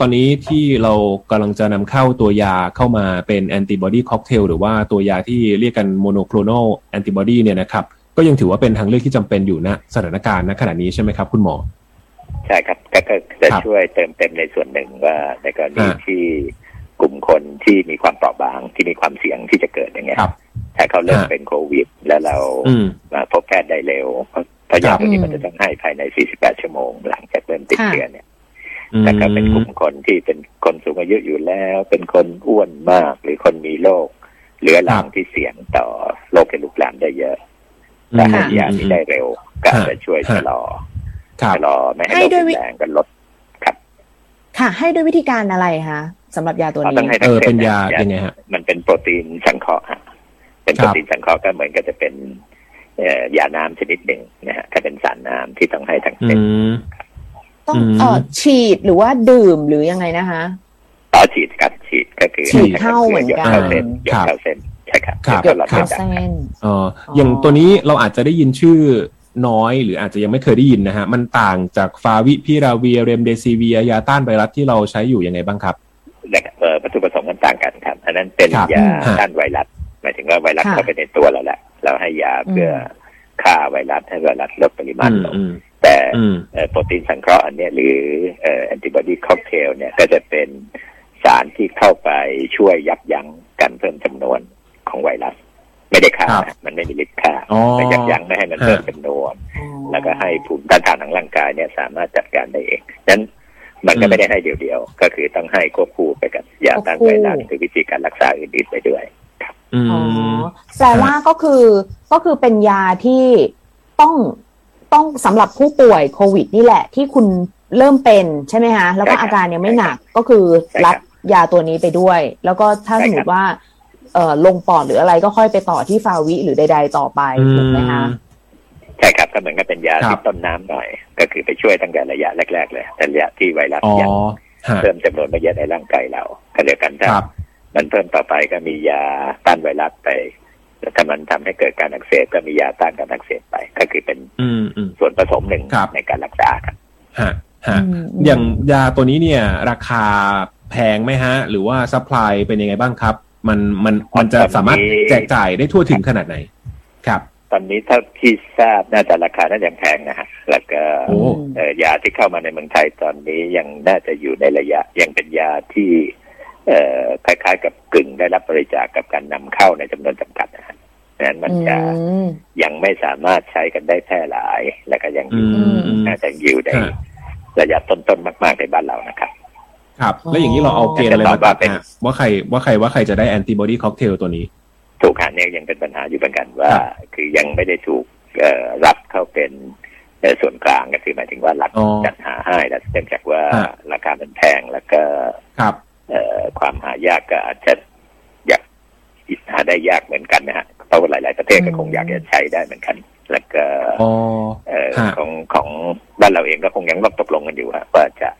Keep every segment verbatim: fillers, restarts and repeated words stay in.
ตอนนี้ที่เรากำลังจะนำเข้าตัวยาเข้ามาเป็นแอนติบอดีค็อกเทลหรือว่าตัวยาที่เรียกกันโมโนโคลโนลแอนติบอดีเนี่ยนะครับก็ยังถือว่าเป็นทางเลือกที่จำเป็นอยู่ณสถานการณ์ณขณะนี้ใช่ไหมครับคุณหมอใช่ครับก็จะช่วยเติมเต็มในส่วนหนึ่งว่าในกรณีที่กลุ่มคนที่มีความเปราะบางที่มีความเสี่ยงที่จะเกิดอย่างเงี้ยถ้าเขาเริ่มเป็นโควิดแล้วเรามาพบแพทย์ได้เร็วเพราะยาตัวนี้มันจะต้องให้ภายในสี่สิบแปดชั่วโมงหลังจากเริ่มติดเชื้อเนี่ยแต่ก็เป็นกลุ่มคนที่เป็นคนสูงอายุอยู่แล้วเป็นคนอ้วนมากหรือคนมีโรคเรื้อรังที่เสี่ยงต่อโรคที่ลุกลามได้เยอะถ้าให้ยานี้ได้เร็วก็จะช่วยชะลอชะลอไม่ให้โรคแรงกันลดครับค่ะให้ด้วยวิธีการอะไรคะสำหรับยาตัวนี้เออเป็นยายังไงฮะมันเป็นโปรตีนสังเคราะห์เป็นโปรตีนสังเคราะห์ก็เหมือนกับจะเป็นยาน้ำชนิดหนึ่งนะฮะถ้าเป็นสารน้ำที่ต้องให้ทั้งเส้นต้องเอ่อฉีดหรือว่าดื่มหรือยังไงนะคะต่อฉีดครับฉีดก็คือฉีดเข้าเหมือนกันหยดเข้าเส้นใช่ครับหยดเข้าเส้นเอ่ออย่างตัวนี้เราอาจจะได้ยินชื่อน้อยหรืออาจจะยังไม่เคยได้ยินนะฮะมันต่างจากฟาวิพิราเวียเรมเดซิเวียยาต้านไวรัสที่เราใช้อยู่ยังไงบ้างครับเอ่อวัตถุประสงค์มันต่างกันครับอันนั้นเป็นยาต้านไวรัสหมายถึงว่าไวรัสเข้าไปในตัวเราแล้วเราให้ยาเพื่อฆ่าไวรัสให้ไวรัสลดปริมาณลงแต่โปรตีนสังเคราะห์อันนี้หรือแอนติบอดีค็อกเทลเนี่ยก็จะเป็นสารที่เข้าไปช่วยยับยั้งการเพิ่มจำนวนของไวรัสไม่ได้ฆ่ามันไม่มีฤทธิ์ฆ่าแต่ยับยั้งไม่ให้มันเพิ่มจำนวนแล้วก็ให้ภูมิต้านทานของร่างกายเนี่ยสามารถจัดการได้เองดังนั้นมันก็ไม่ได้ให้เดียวๆก็คือต้องให้ควบคู่ไปกับยาต้านไวรัสหรือวิธีการรักษาอื่นๆไปด้วยอ๋อแปลว่าก็คือก็คือเป็นยาที่ต้องต้องสำหรับผู้ป่วยโควิดนี่แหละที่คุณเริ่มเป็นใช่ไหมคะแล้วก็อาการยังไม่หนักก็คือรับยาตัวนี้ไปด้วยแล้วก็ถ้าสมมติว่าเอ่อลงปอดหรืออะไรก็ค่อยไปต่อที่ฟาวิหรือใดๆต่อไปถูกไหมคะใช่ครับก็เหมือนกับเป็นยาที่ต้นน้ำหน่อยก็คือไปช่วยตั้งแต่ระยะแรกๆเลยระยะที่ไวรัสยังเพิ่มจำนวนไม่เยอะในร่างกายเราก็เดียวกันครับมันเพิ่มต่อไปก็มียาต้านไวรัสไปถ้ามันทำให้เกิดการอักเสบก็มียาต้านการอักเสบไปก็คือเป็นส่วนผสมหนึ่งในการรักษาครับฮะฮะอย่างยาตัวนี้เนี่ยราคาแพงไหมฮะหรือว่าซัพพลายเป็นยังไงบ้างครับมันมันมันจะสามารถแจกจ่ายได้ทั่วถึงขนาดไหนครับตอนนี้เท่าที่ทราบน่าจะราคาน่าจะแพงนะฮะแล้วก็ยาที่เข้ามาในเมืองไทยตอนนี้ยังน่าจะอยู่ในระยะยังเป็นยาที่คล้ายๆกับกึ่งได้รับบริจาค ก, กับการนำเข้าในจำนวนจำกัดนะฮะนั้นมันจะยังไม่สามารถใช้กันได้แพร่หลายและก็ยังน่าจะอยู่ในระยะต้นๆมากๆในบ้านเรานะครับครับแล้วอย่างนี้เราเอาเกณฑ์อะไรมาตัดนะว่าใครว่าใครว่าใครจะได้แอนติบอดีค็อกเทลตัวนี้ถูกค่ะเนี่ยยังเป็นปัญหาอยู่เหมือนกันว่าคือยังไม่ได้ถูกรับเข้าเป็นส่วนกลางก็คือหมายถึงว่ารัฐจัดหาให้และเนื่องจากว่าราคามันแพงแล้วก็ความหายากก็อาจจะอยากหาได้ยากเหมือนกันนะฮะเพราะว่าหลายๆประเทศก็คงอยากจะใช้ได้เหมือนกันแล้วก็ของของบ้านเราเองก็คงยังต้องตกลงกันอยู่ฮะว่าจะ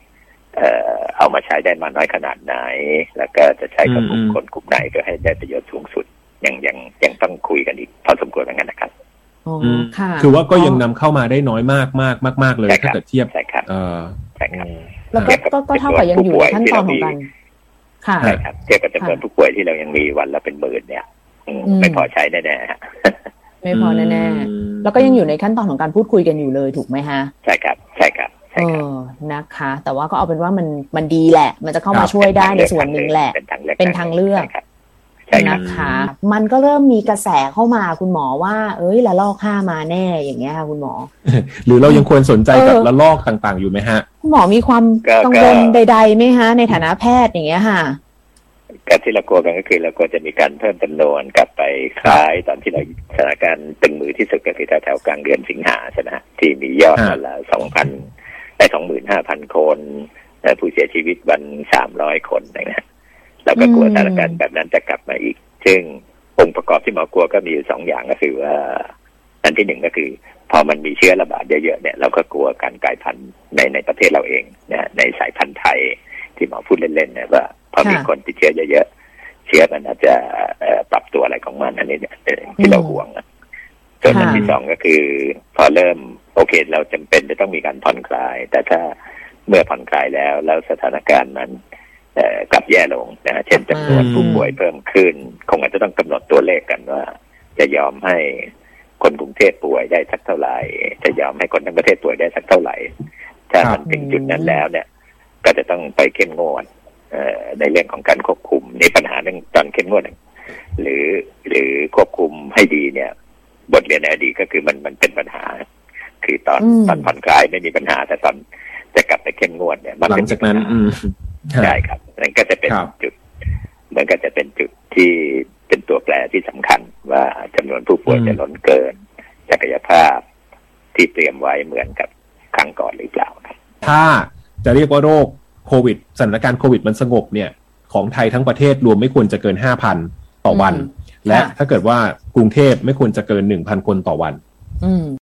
เอ่อเอามาใช้ได้มากน้อยขนาดไหนแล้วก็จะใช้กับกลุ่มคนกลุ่มไหนเพื่อให้ได้ประโยชน์สูงสุดยังยังยังต้องคุยกันอีกพอสมควรเหมือนกันนะครับอ๋อค่ะคือว่าก็ยังนำเข้ามาได้น้อยมากมากมากมากเลยถ้าเกิดเทียบเอ่อแล้วก็ก็เท่ากับยังอยู่ในขั้นตอนของการค่ะเทียบกับจำนวนผู้ป่วยที่เรายังมีวันละเป็นหมื่นเนี่ยไม่พอใช้แน่ๆไม่พอแน่ๆแล้วก็ยังอยู่ในขั้นตอนของการพูดคุยกันอยู่เลยถูกไหมฮะใช่ครับใช่ครับเออนะคะแต่ว่าก็เอาเป็นว่ามันมันดีแหละมันจะเข้ามาช่วยได้ในส่วนหนึ่งแหละเป็นทางเลือกนะคะมันก็เริ่มมีกระแสเข้ามาคุณหมอว่าเอ้ยละลอกฆ่ามาแน่อย่างเงี้ยค่ะคุณหมอหรือเรายังควรสนใจกับละลอกต่างๆอยู่ไหมฮะคุณหมอมีความกังวลใดๆไหมฮะในฐานะแพทย์อย่างเงี้ยค่ะการที่เรากลัวกันก็คือเรากลัวจะมีการเพิ่มจำนวนกลับไปคล้ายตอนที่เราสถานการณ์ตึงมือที่สุดก็คือแถวๆกลางเดือนสิงหาใช่ไหมที่มียอดวันละสองพันได้สองหมื่นห้าพันคนผู้เสียชีวิตวันสามร้อยคนนะฮะเราก็กลัวสถานการณ์แบบนั้นจะกลับมาอีกซึ่งองค์ประกอบที่หมอกลัวก็มีอยู่สองอย่างก็คือว่าอันที่หนึ่งก็คือพอมันมีเชื้อระบาดเยอะๆเนี่ยเราก็กลัวการกลายพันธุ์ในในประเทศเราเองนะในสายพันธุ์ไทยที่หมอพูดเล่นๆนะว่าพอมีคนติดเชื้อเยอะๆเชื้อมันอาจจะปรับตัวอะไรของมันอันนี้ที่เราห่วงส่วนอันที่สองก็คือพอเริ่มโอเคเราจำเป็นจะต้องมีการผ่อนคลายแต่ถ้า เมื่อผ่อนคลายแล้วแล้วสถานการณ์มันกลับแย่ลงนะเช่นจำนวนผู้ป่วยเพิ่มขึ้นคงอาจจะต้องกำหนดตัวเลขกันว่าจะยอมให้คนกรุงเทพป่วยได้สักเท่าไหร่จะยอมให้คนทั้งประเทศป่วยได้สักเท่าไหร่ถ้ามันถึงจุดนั้นแล้วเนี่ยก็จะต้องไปเข้มงวดในเรื่องของการควบคุมในปัญหาเรื่องการเข้มงวดหรือหรือควบคุมให้ดีเนี่ยบทเรียนในอดีตก็คือมันมันเป็นปัญหาคือตอนตอนผ่อนคลายไม่มีปัญหาแต่ตอนจะกลับไปเข้มงวดเนี่ยมันหลังจากนั้นใช่ครับนั่นก็จะเป็นจุดมันก็จะเป็นจุดที่เป็นตัวแปรที่สำคัญว่าจำนวนผู้ป่วยจะล้นเกินศักยภาพที่เตรียมไว้เหมือนกับครั้งก่อนหรือเปล่าครับถ้าจะเรียกว่าโรคโควิดสถานการณ์โควิดมันสงบเนี่ยของไทยทั้งประเทศรวมไม่ควรจะเกิน ห้าพัน ต่อวันและถ้าเกิดว่ากรุงเทพไม่ควรจะเกิน หนึ่งพัน คนต่อวัน